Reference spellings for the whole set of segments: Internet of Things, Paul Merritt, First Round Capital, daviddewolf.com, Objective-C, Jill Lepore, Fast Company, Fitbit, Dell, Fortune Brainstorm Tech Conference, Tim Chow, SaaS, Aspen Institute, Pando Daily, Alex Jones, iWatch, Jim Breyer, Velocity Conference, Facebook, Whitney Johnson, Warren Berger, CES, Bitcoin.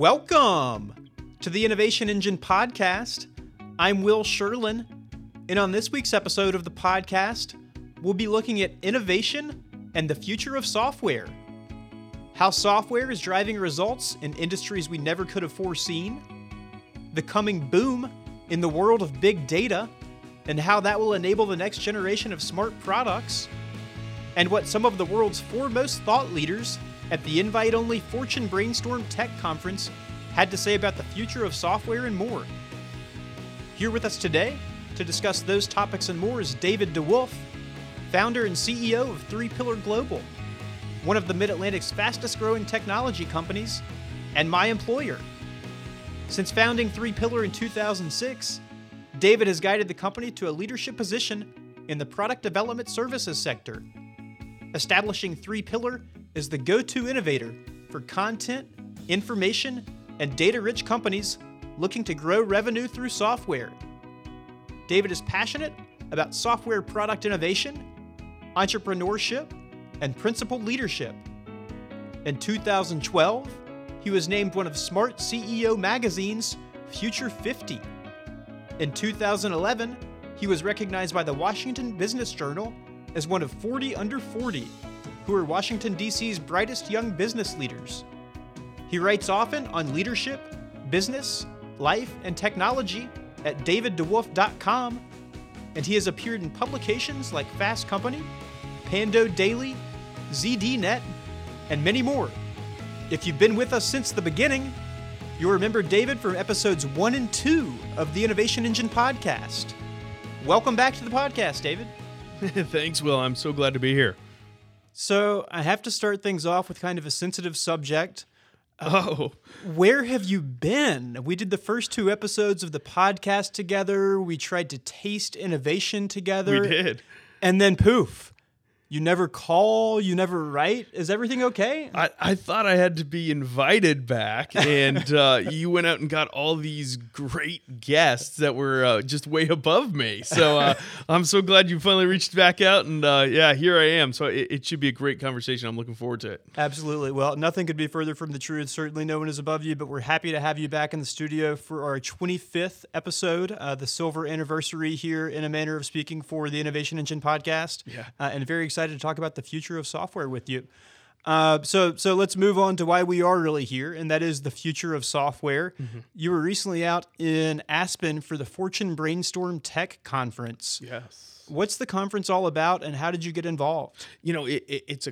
Welcome to the Innovation Engine podcast. I'm Will Sherlin, and on this week's episode of the podcast, we'll be looking at innovation and the future of software. How software is driving results in industries we never could have foreseen, the coming boom in the world of big data, and how that will enable the next generation of smart products, and what some of the world's foremost thought leaders at the invite-only Fortune Brainstorm Tech Conference had to say about the future of software and more. Here with us today to discuss those topics and more is David DeWolf, founder and CEO of 3Pillar Global, one of the Mid-Atlantic's fastest-growing technology companies, and my employer. Since founding 3Pillar in 2006, David has guided the company to a leadership position in the product development services sector, establishing 3Pillar is the go-to innovator for content, information, and data-rich companies looking to grow revenue through software. David is passionate about software product innovation, entrepreneurship, and principled leadership. In 2012, he was named one of Smart CEO Magazine's Future 50. In 2011, he was recognized by the Washington Business Journal as one of 40 under 40 who are Washington, D.C.'s brightest young business leaders. He writes often on leadership, business, life, and technology at daviddewolf.com, and he has appeared in publications like Fast Company, Pando Daily, ZDNet, and many more. If you've been with us since the beginning, you'll remember David from episodes 1 and 2 of the Innovation Engine podcast. Welcome back to the podcast, David. Thanks, Will. I'm so glad to be here. So I have to start things off with kind of a sensitive subject. Where have you been? We did the first 2 episodes of the podcast together. We tried to taste innovation together. We did. And then poof, you never call, you never write. Is everything okay? I thought I had to be invited back, and you went out and got all these great guests that were just way above me. So I'm so glad you finally reached back out, and here I am. So it should be a great conversation. I'm looking forward to it. Absolutely. Well, nothing could be further from the truth. Certainly no one is above you, but we're happy to have you back in the studio for our 25th episode, the silver anniversary here, in a manner of speaking, for the Innovation Engine podcast. Yeah. And very excited to talk about the future of software with you. So let's move on to why we are really here, and that is the future of software. Mm-hmm. You were recently out in Aspen for the Fortune Brainstorm Tech Conference. Yes. What's the conference all about, and how did you get involved? You know, it's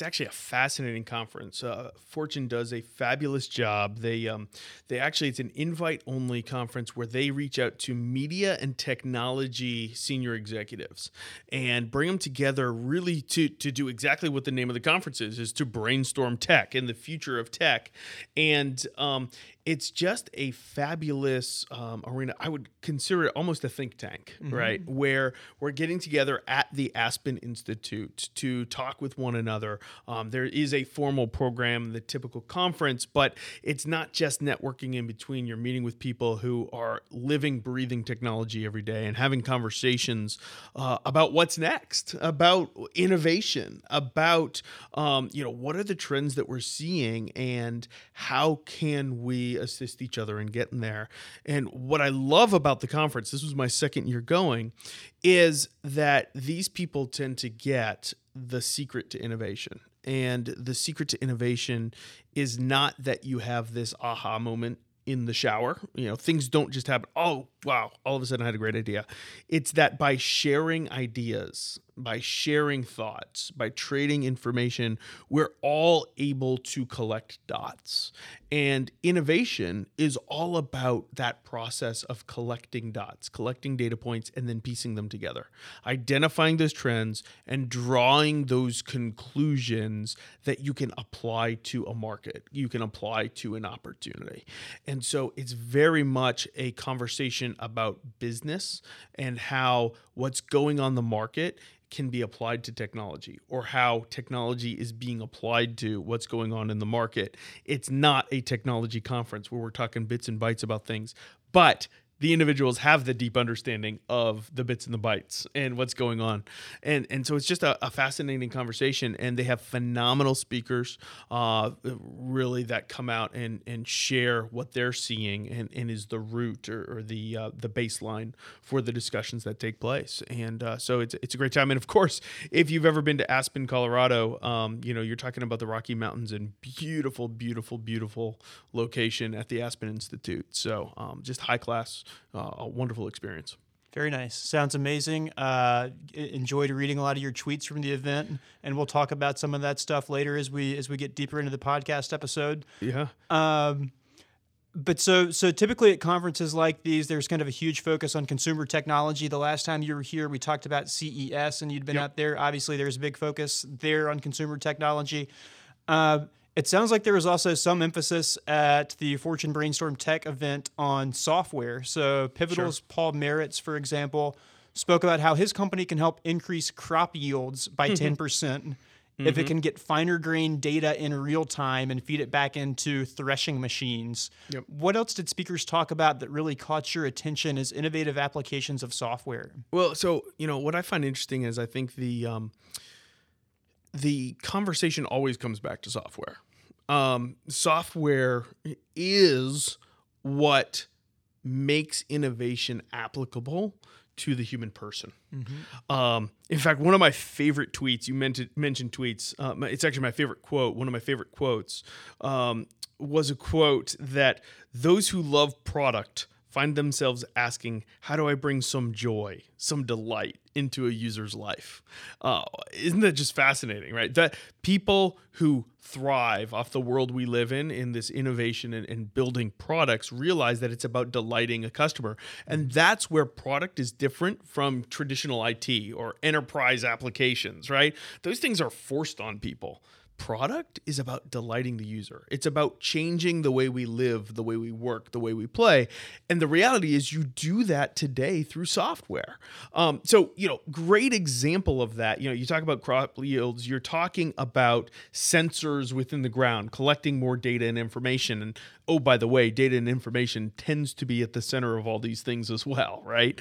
actually a fascinating conference. Fortune does a fabulous job. It's an invite-only conference where they reach out to media and technology senior executives and bring them together really to do exactly what the name of the conference is to brainstorm tech and the future of tech. And it's just a fabulous arena. I would consider it almost a think tank, mm-hmm. right? Where we're getting together at the Aspen Institute to talk with one another. There is a formal program, the typical conference, but it's not just networking in between. You're meeting with people who are living, breathing technology every day and having conversations about what's next, about innovation, about what are the trends that we're seeing and how can we assist each other in getting there. And what I love about the conference, this was my second year going, is that these people tend to get the secret to innovation. And the secret to innovation is not that you have this aha moment in the shower. You know, things don't just happen. Oh, wow, all of a sudden I had a great idea. It's that by sharing ideas, by sharing thoughts, by trading information, we're all able to collect dots. And innovation is all about that process of collecting dots, collecting data points, and then piecing them together, identifying those trends and drawing those conclusions that you can apply to a market, you can apply to an opportunity. And so it's very much a conversation about business and how what's going on the market can be applied to technology, or how technology is being applied to what's going on in the market. It's not a technology conference where we're talking bits and bytes about things, but the individuals have the deep understanding of the bits and the bytes and what's going on. And so it's just a fascinating conversation, and they have phenomenal speakers really that come out and share what they're seeing and is the root or the baseline for the discussions that take place. And so it's a great time. And of course, if you've ever been to Aspen, Colorado, you're talking about the Rocky Mountains and beautiful, beautiful, beautiful location at the Aspen Institute. So just high class, a wonderful experience. Very nice. Sounds amazing. Enjoyed reading a lot of your tweets from the event, and we'll talk about some of that stuff later as we get deeper into the podcast episode. Yeah. But so typically at conferences like these, there's kind of a huge focus on consumer technology. The last time you were here, we talked about CES, and you'd been out there. Obviously, there's a big focus there on consumer technology. It sounds like there was also some emphasis at the Fortune Brainstorm Tech event on software. So Pivotal's Paul Merritt, for example, spoke about how his company can help increase crop yields by 10% if it can get finer grain data in real time and feed it back into threshing machines. Yep. What else did speakers talk about that really caught your attention as innovative applications of software? Well, so, what I find interesting is I think the conversation always comes back to software. Software is what makes innovation applicable to the human person. Mm-hmm. In fact, one of my favorite tweets, you mentioned tweets, it's actually my favorite quote, one of my favorite quotes, was a quote that those who love product find themselves asking, how do I bring some joy, some delight into a user's life? Isn't that just fascinating, right? That people who thrive off the world we live in this innovation and building products, realize that it's about delighting a customer. And that's where product is different from traditional IT or enterprise applications, right? Those things are forced on people. Product is about delighting the user. It's about changing the way we live, the way we work, the way we play. And the reality is you do that today through software. So, great example of that. You talk about crop yields, you're talking about sensors within the ground, collecting more data and information. And oh, by the way, data and information tends to be at the center of all these things as well, right?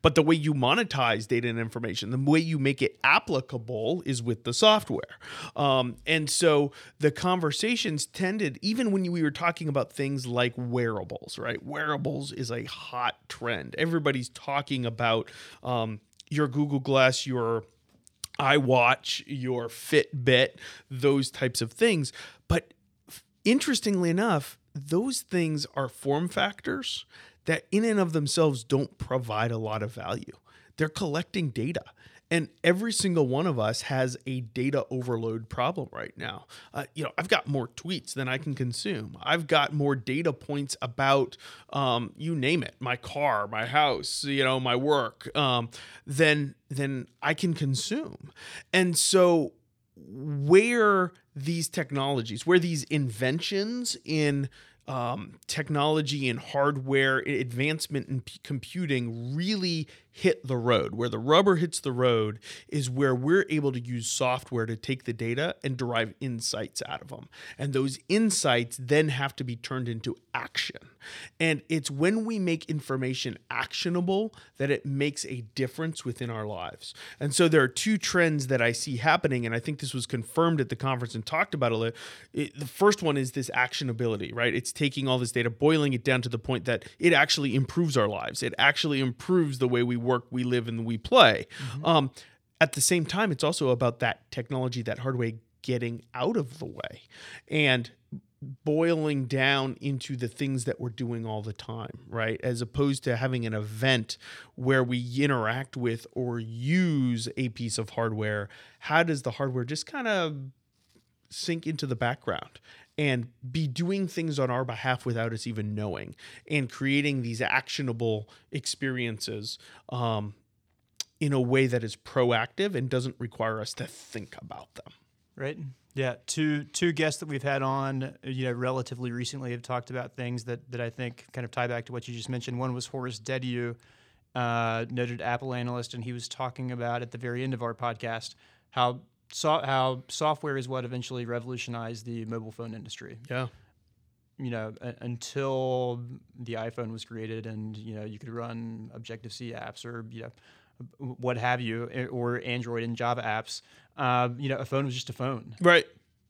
But the way you monetize data and information, the way you make it applicable is with the software. And so the conversations tended, even when we were talking about things like wearables, right? Wearables is a hot trend. Everybody's talking about your Google Glass, your iWatch, your Fitbit, those types of things. But interestingly enough, those things are form factors that in and of themselves don't provide a lot of value. They're collecting data. And every single one of us has a data overload problem right now. I've got more tweets than I can consume. I've got more data points about, you name it, my car, my house, my work, than I can consume. And so where these technologies, where these inventions in technology and hardware advancement and computing really hit the road, where the rubber hits the road is where we're able to use software to take the data and derive insights out of them. And those insights then have to be turned into action. And it's when we make information actionable that it makes a difference within our lives. And so there are two trends that I see happening, and I think this was confirmed at the conference and talked about a little. The first one is this actionability, right? It's taking all this data, boiling it down to the point that it actually improves our lives. It actually improves the way we work, we live, and we play. Mm-hmm. At the same time, it's also about that technology, that hardware getting out of the way and boiling down into the things that we're doing all the time, right? As opposed to having an event where we interact with or use a piece of hardware, how does the hardware just kind of sink into the background and be doing things on our behalf without us even knowing, and creating these actionable experiences in a way that is proactive and doesn't require us to think about them. Right. Yeah. Two guests that we've had on, relatively recently have talked about things that I think kind of tie back to what you just mentioned. One was Horace Dediu, noted Apple analyst, and he was talking about at the very end of our podcast how software is what eventually revolutionized the mobile phone industry. Yeah. until the iPhone was created and, you could run Objective-C apps or, what have you, or Android and Java apps, a phone was just a phone. Right.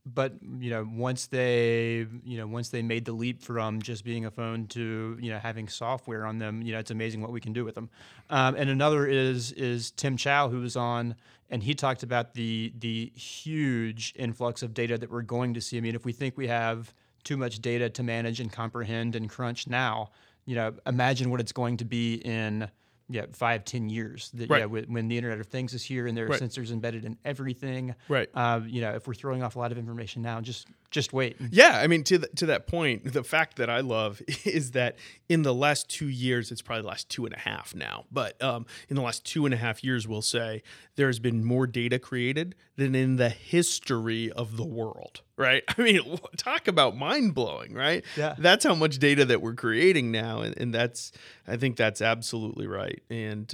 But, once they made the leap from just being a phone to, having software on them, it's amazing what we can do with them. And another is Tim Chow, who was on, and he talked about the huge influx of data that we're going to see. I mean, if we think we have too much data to manage and comprehend and crunch now, imagine what it's going to be in 5-10 years. That, right. When the Internet of Things is here and there are right. sensors embedded in everything. Right. If we're throwing off a lot of information now, just wait. Yeah, I mean, to that point, the fact that I love is that in the last 2 years, it's probably the last 2.5 now. But in the last 2.5 years, we'll say there has been more data created than in the history of the world. Right? I mean, talk about mind-blowing, right? Yeah. That's how much data that we're creating now, and that's, I think that's absolutely right. And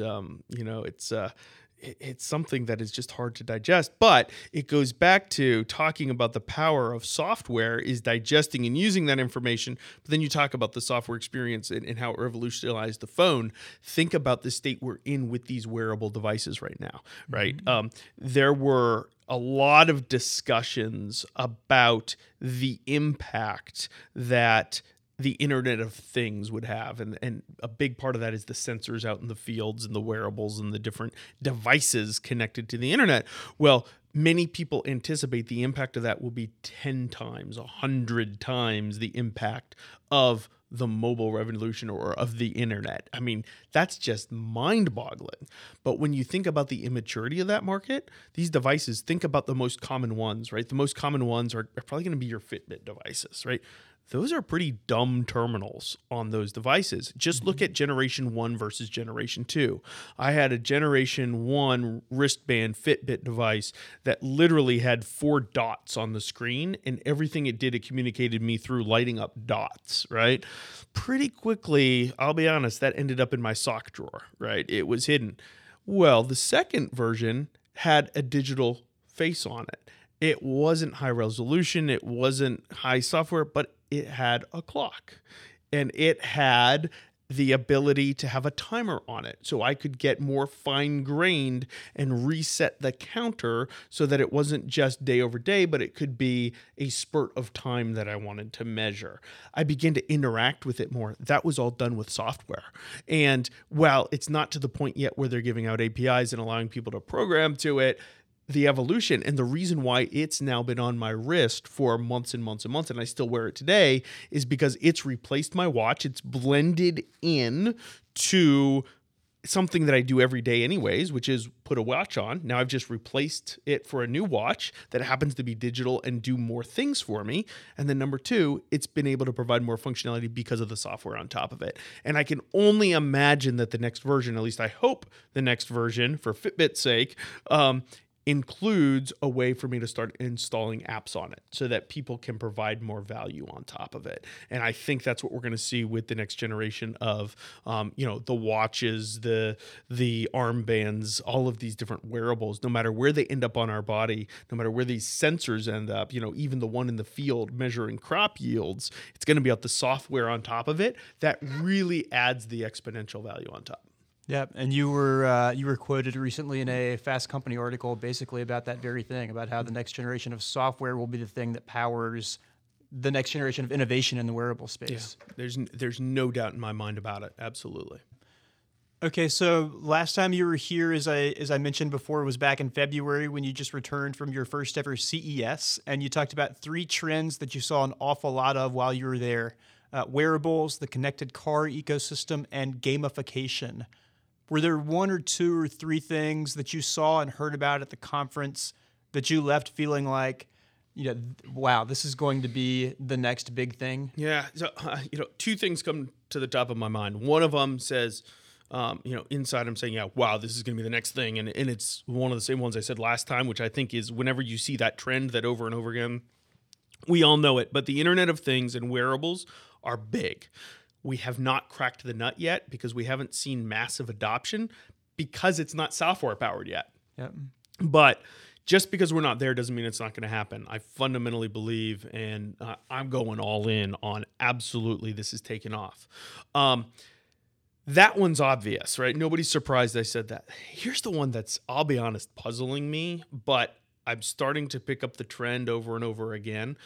it's something that is just hard to digest, but it goes back to talking about the power of software is digesting and using that information. But then you talk about the software experience and how it revolutionized the phone. Think about the state we're in with these wearable devices right now, right? Mm-hmm. There were a lot of discussions about the impact that the Internet of Things would have. And a big part of that is the sensors out in the fields and the wearables and the different devices connected to the Internet. Well, many people anticipate the impact of that will be 10 times, 100 times the impact of the mobile revolution or of the Internet. I mean, that's just mind-boggling. But when you think about the immaturity of that market, these devices, think about the most common ones, right? The most common ones are probably going to be your Fitbit devices, right? Those are pretty dumb terminals on those devices. Just look at generation 1 versus generation 2. I had a generation 1 wristband Fitbit device that literally had 4 dots on the screen, and everything it did, it communicated me through lighting up dots, right? Pretty quickly, I'll be honest, that ended up in my sock drawer, right? It was hidden. Well, the second version had a digital face on it. It wasn't high resolution, it wasn't high software, but it had a clock and it had the ability to have a timer on it. So I could get more fine-grained and reset the counter so that it wasn't just day over day, but it could be a spurt of time that I wanted to measure. I began to interact with it more. That was all done with software. And while it's not to the point yet where they're giving out APIs and allowing people to program to it, the evolution and the reason why it's now been on my wrist for months and months and months, and I still wear it today, is because it's replaced my watch. It's blended in to something that I do every day anyways, which is put a watch on. Now I've just replaced it for a new watch that happens to be digital and do more things for me. And then number 2, it's been able to provide more functionality because of the software on top of it. And I can only imagine that the next version, at least I hope the next version for Fitbit's sake, includes a way for me to start installing apps on it so that people can provide more value on top of it. And I think that's what we're going to see with the next generation of, the watches, the armbands, all of these different wearables, no matter where they end up on our body, no matter where these sensors end up, even the one in the field measuring crop yields, it's going to be out the software on top of it that really adds the exponential value on top. Yeah, and you were quoted recently in a Fast Company article basically about that very thing, about how the next generation of software will be the thing that powers the next generation of innovation in the wearable space. Yeah, there's no doubt in my mind about it, absolutely. Okay, so last time you were here, as I mentioned before, was back in February when you just returned from your first ever CES, and you talked about 3 trends that you saw an awful lot of while you were there. Wearables, the connected car ecosystem, and gamification. Were there 1 or 2 or 3 things that you saw and heard about at the conference that you left feeling like, wow, this is going to be the next big thing? Yeah. So, 2 things come to the top of my mind. One of them says, inside I'm saying, yeah, wow, this is going to be the next thing. And it's one of the same ones I said last time, which I think is whenever you see that trend that over and over again, we all know it. But the Internet of Things and wearables are big. We have not cracked the nut yet because we haven't seen massive adoption because it's not software powered yet. Yep. But just because we're not there doesn't mean it's not going to happen. I fundamentally believe, and I'm going all in on absolutely this is taking off. That one's obvious, right? Nobody's surprised I said that. Here's the one that's, I'll be honest, puzzling me, but I'm starting to pick up the trend over and over again.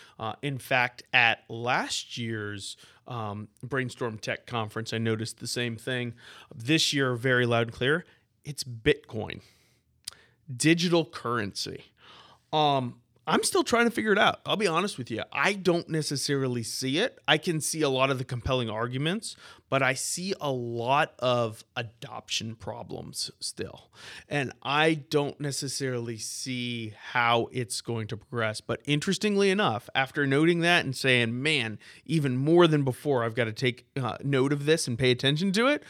In fact, at last year's Brainstorm Tech Conference, I noticed the same thing. This year, very loud and clear, it's Bitcoin. Digital currency. I'm still trying to figure it out. I'll be honest with you. I don't necessarily see it. I can see a lot of the compelling arguments, but I see a lot of adoption problems still. And I don't necessarily see how it's going to progress. But interestingly enough, after noting that and saying, man, even more than before, I've got to take note of this and pay attention to it.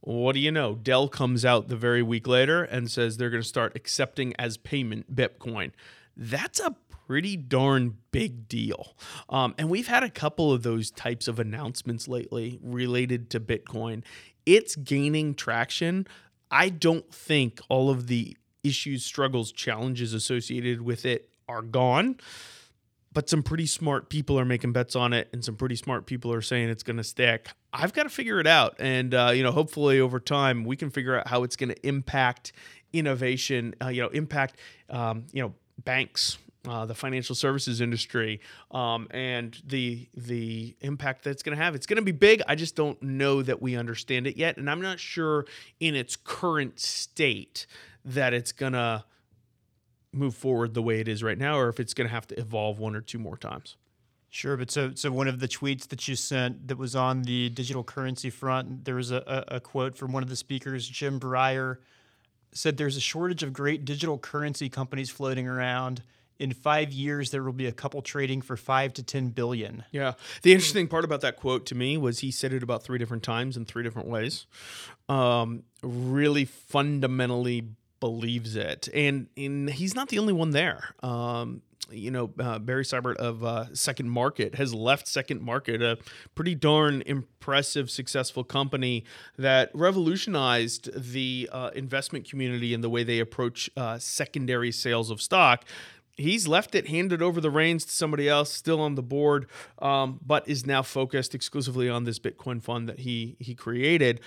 What do you know? Dell comes out the very week later and says they're going to start accepting as payment Bitcoin. That's a pretty darn big deal. And we've had a couple of those types of announcements lately related to Bitcoin. It's gaining traction. I don't think all of the issues, struggles, challenges associated with it are gone. But some pretty smart people are making bets on it, and some pretty smart people are saying it's going to stick. I've got to figure it out, and hopefully over time we can figure out how it's going to impact innovation. Banks, the financial services industry, and the impact that's going to have. It's going to be big. I just don't know that we understand it yet, and I'm not sure in its current state that it's going to move forward the way it is right now, or if it's going to have to evolve one or two more times. Sure, but so one of the tweets that you sent that was on the digital currency front, there was a quote from one of the speakers, Jim Breyer, said there's a shortage of great digital currency companies floating around. In 5 years, there will be a couple trading for $5 to $10 billion. Yeah. The interesting part about that quote to me was he said it about three different times in three different ways. Really fundamentally believes it. And he's not the only one there. Barry Seibert of Second Market has left Second Market, a pretty darn impressive, successful company that revolutionized the investment community in the way they approach secondary sales of stock. He's left it, handed over the reins to somebody else, still on the board, but is now focused exclusively on this Bitcoin fund that he created.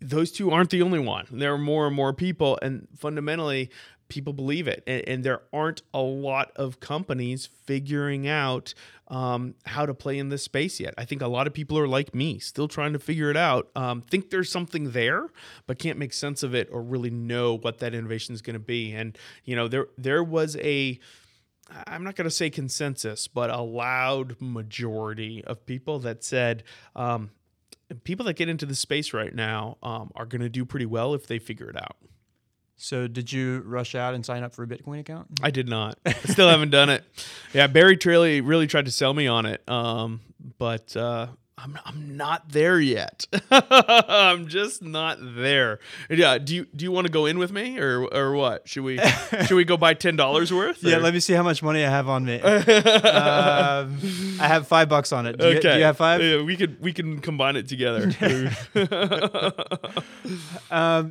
Those two aren't the only one. There are more and more people, and fundamentally, people believe it. And there aren't a lot of companies figuring out how to play in this space yet. I think a lot of people are like me, still trying to figure it out, think there's something there, but can't make sense of it or really know what that innovation is going to be. And, there was I'm not going to say consensus, but a loud majority of people that said, people that get into the space right now are going to do pretty well if they figure it out. So did you rush out and sign up for a Bitcoin account? I did not. I still haven't done it. Yeah, Barry Traley really tried to sell me on it, but I'm not there yet. I'm just not there. Yeah. Do you want to go in with me or what? Should we go buy $10 worth? Or? Yeah. Let me see how much money I have on me. I have $5 on it. Do you have $5? Yeah, we can combine it together.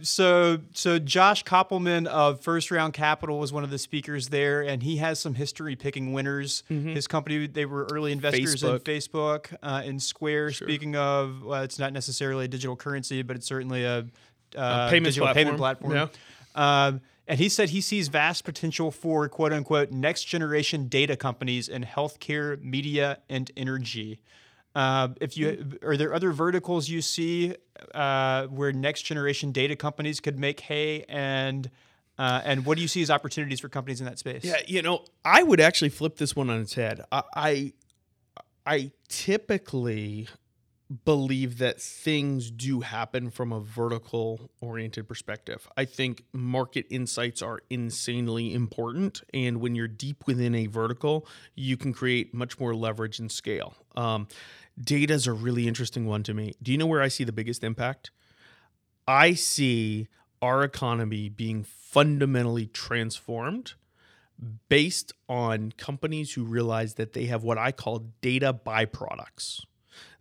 So Josh Koppelman of First Round Capital was one of the speakers there, and he has some history picking winners. Mm-hmm. His company, they were early investors in Facebook, in Square. Sure. Speaking of, it's not necessarily a digital currency, but it's certainly a payment platform. Yeah. And he said he sees vast potential for, quote unquote, next generation data companies in healthcare, media, and energy. Are there other verticals you see where next generation data companies could make hay? And what do you see as opportunities for companies in that space? Yeah, I would actually flip this one on its head. I typically believe that things do happen from a vertical-oriented perspective. I think market insights are insanely important, and when you're deep within a vertical, you can create much more leverage and scale. Data is a really interesting one to me. Do you know where I see the biggest impact? I see our economy being fundamentally transformed based on companies who realize that they have what I call data byproducts.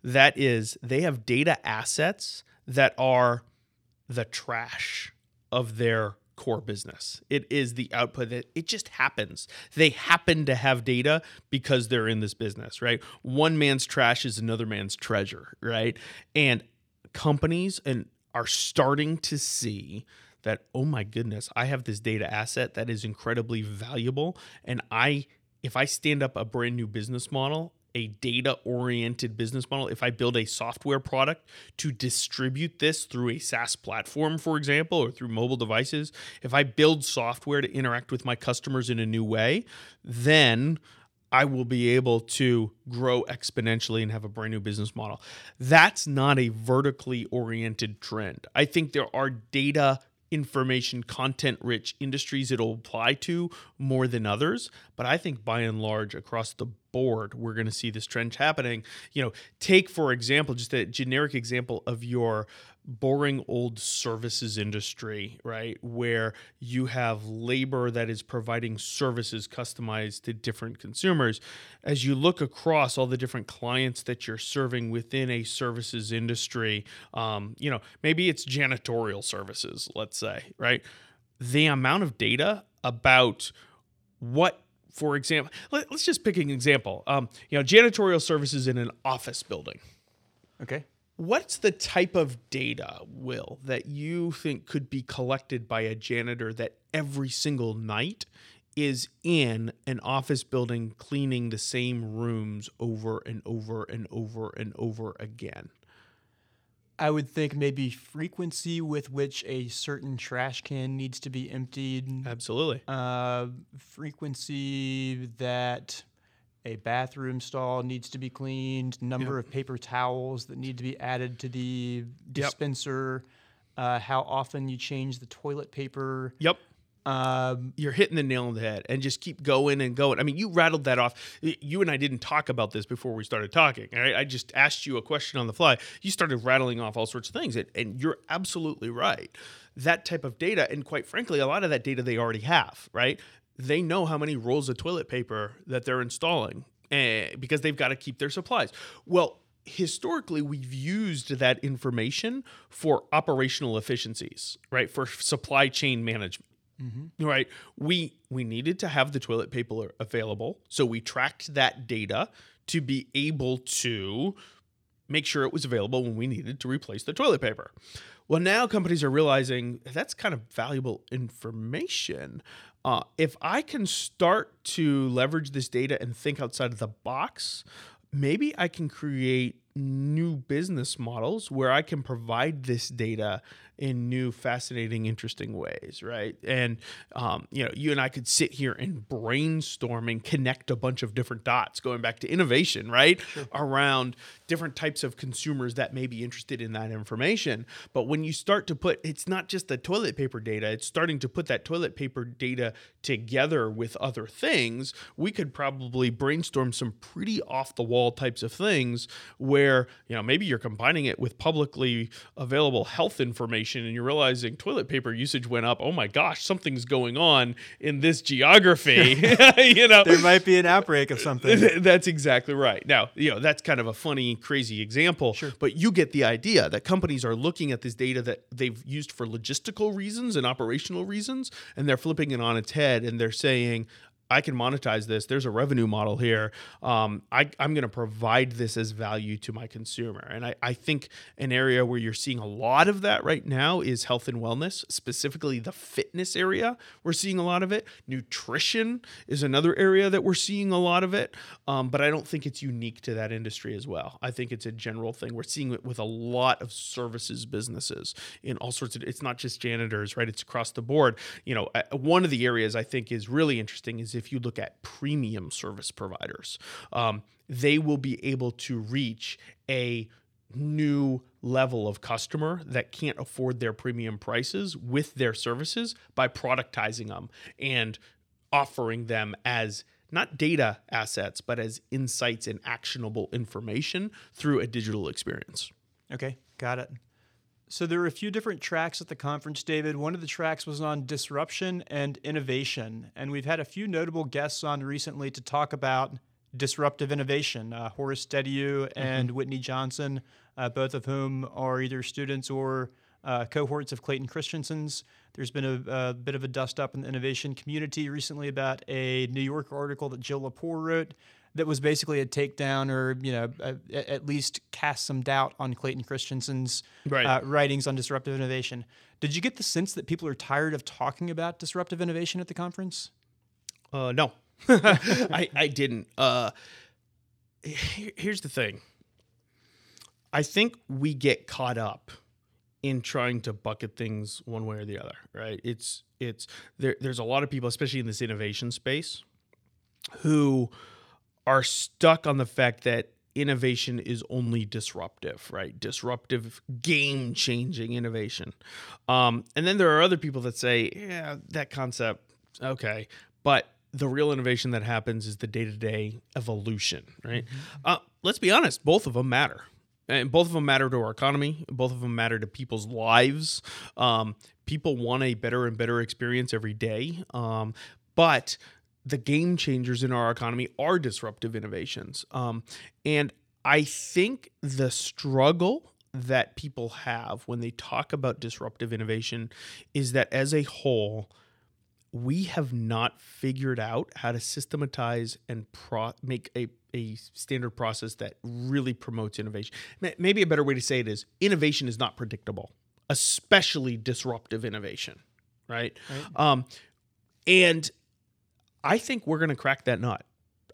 That is, they have data assets that are the trash of their core business. It is the output that it just happens. They happen to have data because they're in this business, right? One man's trash is another man's treasure, right? And companies are starting to see that, oh my goodness, I have this data asset that is incredibly valuable. And if I stand up a brand new business model, a data-oriented business model, if I build a software product to distribute this through a SaaS platform, for example, or through mobile devices, if I build software to interact with my customers in a new way, then I will be able to grow exponentially and have a brand new business model. That's not a vertically oriented trend. I think there are data, information, content-rich industries it'll apply to more than others. But I think by and large, across the board, we're going to see this trend happening. You know, take, for example, just a generic example of your boring old services industry, right? Where you have labor that is providing services customized to different consumers. As you look across all the different clients that you're serving within a services industry, you know, maybe it's janitorial services, let's say, right? The amount of data about what, for example, let's just pick an example. You know, janitorial services in an office building. Okay. What's the type of data, Will, that you think could be collected by a janitor that every single night is in an office building cleaning the same rooms over and over and over and over again? I would think maybe frequency with which a certain trash can needs to be emptied. Absolutely. Frequency that a bathroom stall needs to be cleaned, number of paper towels that need to be added to the dispenser, how often you change the toilet paper. Yep. You're hitting the nail on the head and just keep going and going. I mean, you rattled that off. You and I didn't talk about this before we started talking. Right? I just asked you a question on the fly. You started rattling off all sorts of things, and you're absolutely right. That type of data, and quite frankly, a lot of that data they already have, right? They know how many rolls of toilet paper that they're installing because they've got to keep their supplies. Well, historically, we've used that information for operational efficiencies, right? For supply chain management, right? We needed to have the toilet paper available, so we tracked that data to be able to make sure it was available when we needed to replace the toilet paper. Well, now companies are realizing that's kind of valuable information. If I can start to leverage this data and think outside of the box, maybe I can create new business models where I can provide this data in new, fascinating, interesting ways, right? And, you know, you and I could sit here and brainstorm and connect a bunch of different dots, going back to innovation, right? Sure. Around different types of consumers that may be interested in that information. But when you start to put, it's not just the toilet paper data, it's starting to put that toilet paper data together with other things. We could probably brainstorm some pretty off-the-wall types of things where, you know, maybe you're combining it with publicly available health information and you're realizing toilet paper usage went up. Oh my gosh, something's going on in this geography. You know, there might be an outbreak of something. That's exactly right. Now, you know, that's kind of a funny, crazy example, sure, but you get the idea that companies are looking at this data that they've used for logistical reasons and operational reasons, and they're flipping it on its head and they're saying, I can monetize this. There's a revenue model here. I'm going to provide this as value to my consumer. And I think an area where you're seeing a lot of that right now is health and wellness, specifically the fitness area. We're seeing a lot of it. Nutrition is another area that we're seeing a lot of it. But I don't think it's unique to that industry as well. I think it's a general thing. We're seeing it with a lot of services businesses in all sorts of, it's not just janitors, right? It's across the board. You know, one of the areas I think is really interesting is if you look at premium service providers, they will be able to reach a new level of customer that can't afford their premium prices with their services by productizing them and offering them as not data assets, but as insights and actionable information through a digital experience. Okay, got it. So there were a few different tracks at the conference, David. One of the tracks was on disruption and innovation. And we've had a few notable guests on recently to talk about disruptive innovation, Horace Dediu and Whitney Johnson, both of whom are either students or cohorts of Clayton Christensen's. There's been a bit of a dust-up in the innovation community recently about a New Yorker article that Jill Lepore wrote that was basically a takedown, or at least cast some doubt on Clayton Christensen's writings on disruptive innovation. Did you get the sense that people are tired of talking about disruptive innovation at the conference? No, I didn't. Here's the thing. I think we get caught up in trying to bucket things one way or the other, right? It's there's a lot of people, especially in this innovation space, who are stuck on the fact that innovation is only disruptive, right? Disruptive, game-changing innovation. And then there are other people that say, yeah, that concept, okay, but the real innovation that happens is the day-to-day evolution, right? Mm-hmm. Let's be honest, both of them matter. And both of them matter to our economy. Both of them matter to people's lives. People want a better and better experience every day. But the game changers in our economy are disruptive innovations. And I think the struggle that people have when they talk about disruptive innovation is that as a whole, we have not figured out how to systematize and make a standard process that really promotes innovation. Maybe a better way to say it is innovation is not predictable, especially disruptive innovation, right? And I think we're going to crack that nut.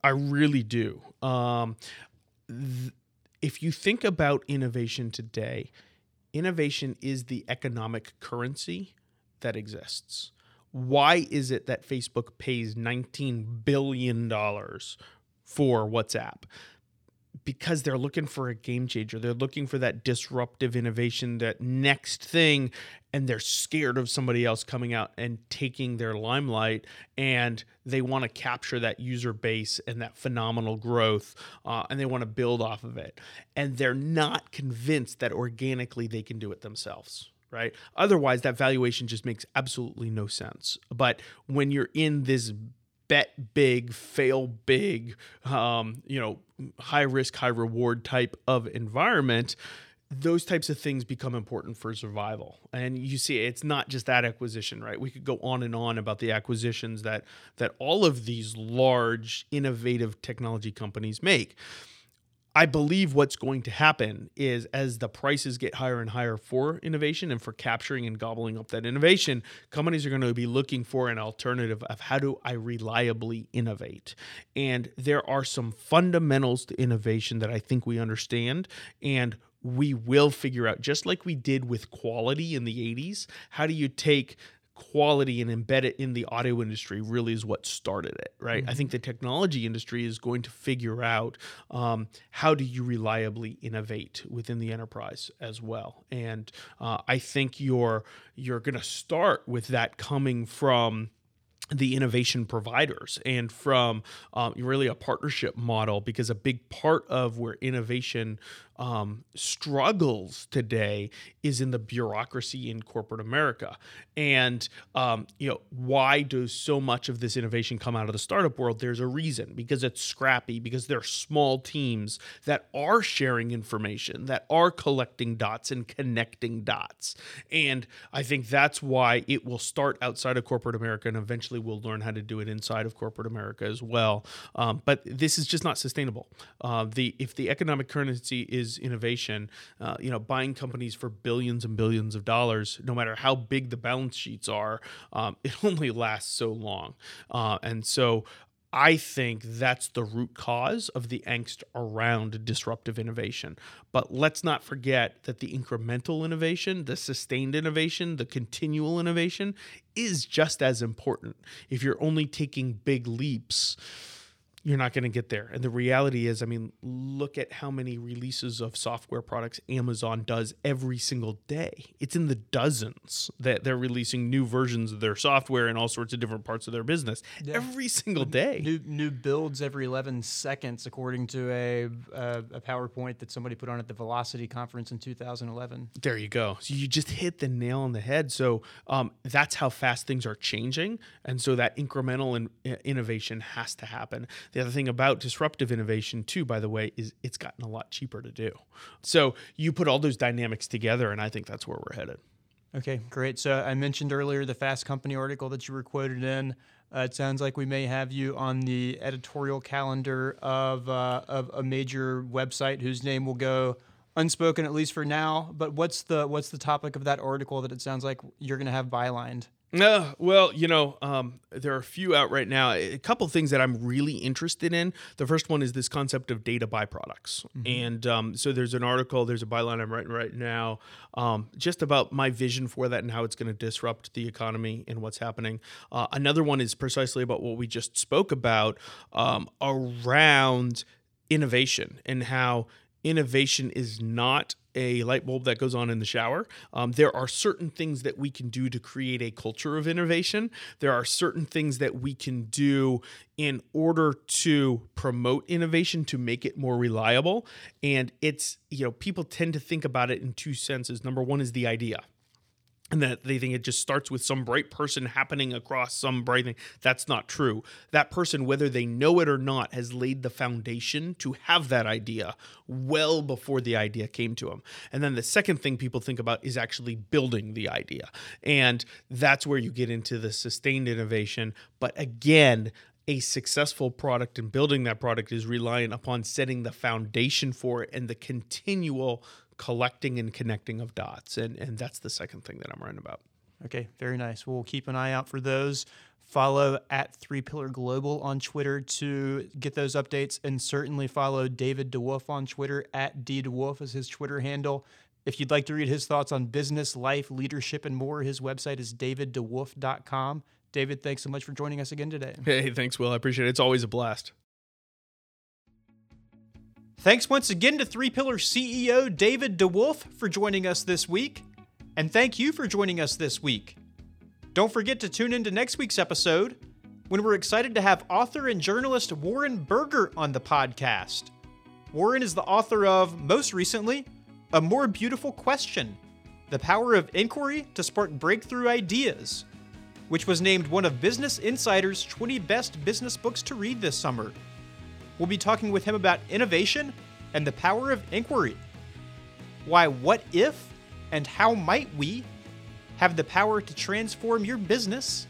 I really do. If you think about innovation today, innovation is the economic currency that exists. Why is it that Facebook pays $19 billion for WhatsApp? Because they're looking for a game changer. They're looking for that disruptive innovation, that next thing, and they're scared of somebody else coming out and taking their limelight, and they want to capture that user base and that phenomenal growth, and they want to build off of it. And they're not convinced that organically they can do it themselves. Right. Otherwise, that valuation just makes absolutely no sense. But when you're in this bet big, fail big, high risk, high reward type of environment, those types of things become important for survival. And you see, it's not just that acquisition, right? We could go on and on about the acquisitions that all of these large, innovative technology companies make. I believe what's going to happen is as the prices get higher and higher for innovation and for capturing and gobbling up that innovation, companies are going to be looking for an alternative of how do I reliably innovate. And there are some fundamentals to innovation that I think we understand, and we will figure out, just like we did with quality in the 80s, how do you take quality and embed it in the auto industry really is what started it, right? Mm-hmm. I think the technology industry is going to figure out how do you reliably innovate within the enterprise as well. And I think you're going to start with that coming from the innovation providers and from really a partnership model, because a big part of where innovation struggles today is in the bureaucracy in corporate America. And why does so much of this innovation come out of the startup world? There's a reason, because it's scrappy, because they're small teams that are sharing information, that are collecting dots and connecting dots. And I think that's why it will start outside of corporate America, and eventually we'll learn how to do it inside of corporate America as well. But this is just not sustainable. If the economic currency is innovation, buying companies for billions and billions of dollars, no matter how big the balance sheets are, it only lasts so long. And so I think that's the root cause of the angst around disruptive innovation. But let's not forget that the incremental innovation, the sustained innovation, the continual innovation is just as important. If you're only taking big leaps, you're not going to get there. And the reality is, look at how many releases of software products Amazon does every single day. It's in the dozens that they're releasing new versions of their software in all sorts of different parts of their business every single day. New builds every 11 seconds, according to a PowerPoint that somebody put on at the Velocity conference in 2011. There you go. So you just hit the nail on the head. So that's how fast things are changing. And so that incremental innovation has to happen. The other thing about disruptive innovation, too, by the way, is it's gotten a lot cheaper to do. So you put all those dynamics together, and I think that's where we're headed. Okay, great. So I mentioned earlier the Fast Company article that you were quoted in. It sounds like we may have you on the editorial calendar of a major website whose name will go unspoken, at least for now. But what's the topic of that article that it sounds like you're going to have bylined? Well, there are a few out right now. A couple things that I'm really interested in. The first one is this concept of data byproducts. Mm-hmm. And so there's a byline I'm writing right now just about my vision for that and how it's going to disrupt the economy and what's happening. Another one is precisely about what we just spoke about around innovation and how innovation is not a light bulb that goes on in the shower. There are certain things that we can do to create a culture of innovation. There are certain things that we can do in order to promote innovation to make it more reliable. And it's, people tend to think about it in two senses. Number one is the idea. And that they think it just starts with some bright person happening across some bright thing. That's not true. That person, whether they know it or not, has laid the foundation to have that idea well before the idea came to them. And then the second thing people think about is actually building the idea. And that's where you get into the sustained innovation. But again, a successful product and building that product is reliant upon setting the foundation for it and the continual collecting and connecting of dots. And that's the second thing that I'm writing about. Okay, very nice. We'll keep an eye out for those. Follow at 3Pillar Global on Twitter to get those updates, and certainly follow David DeWolf on Twitter. At DDeWolf is his Twitter handle. If you'd like to read his thoughts on business, life, leadership, and more, his website is daviddewolf.com. David, thanks so much for joining us again today. Hey, thanks, Will. I appreciate it. It's always a blast. Thanks once again to 3Pillar CEO David DeWolf for joining us this week. And thank you for joining us this week. Don't forget to tune in to next week's episode when we're excited to have author and journalist Warren Berger on the podcast. Warren is the author of, most recently, A More Beautiful Question: The Power of Inquiry to Spark Breakthrough Ideas, which was named one of Business Insider's 20 Best Business Books to Read this summer. We'll be talking with him about innovation and the power of inquiry. Why, what if, and how might we have the power to transform your business?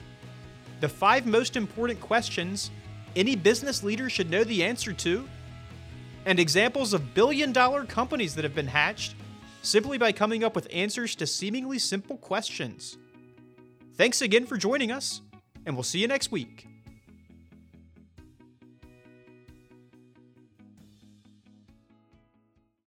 The 5 most important questions any business leader should know the answer to, and examples of billion-dollar companies that have been hatched simply by coming up with answers to seemingly simple questions. Thanks again for joining us, and we'll see you next week.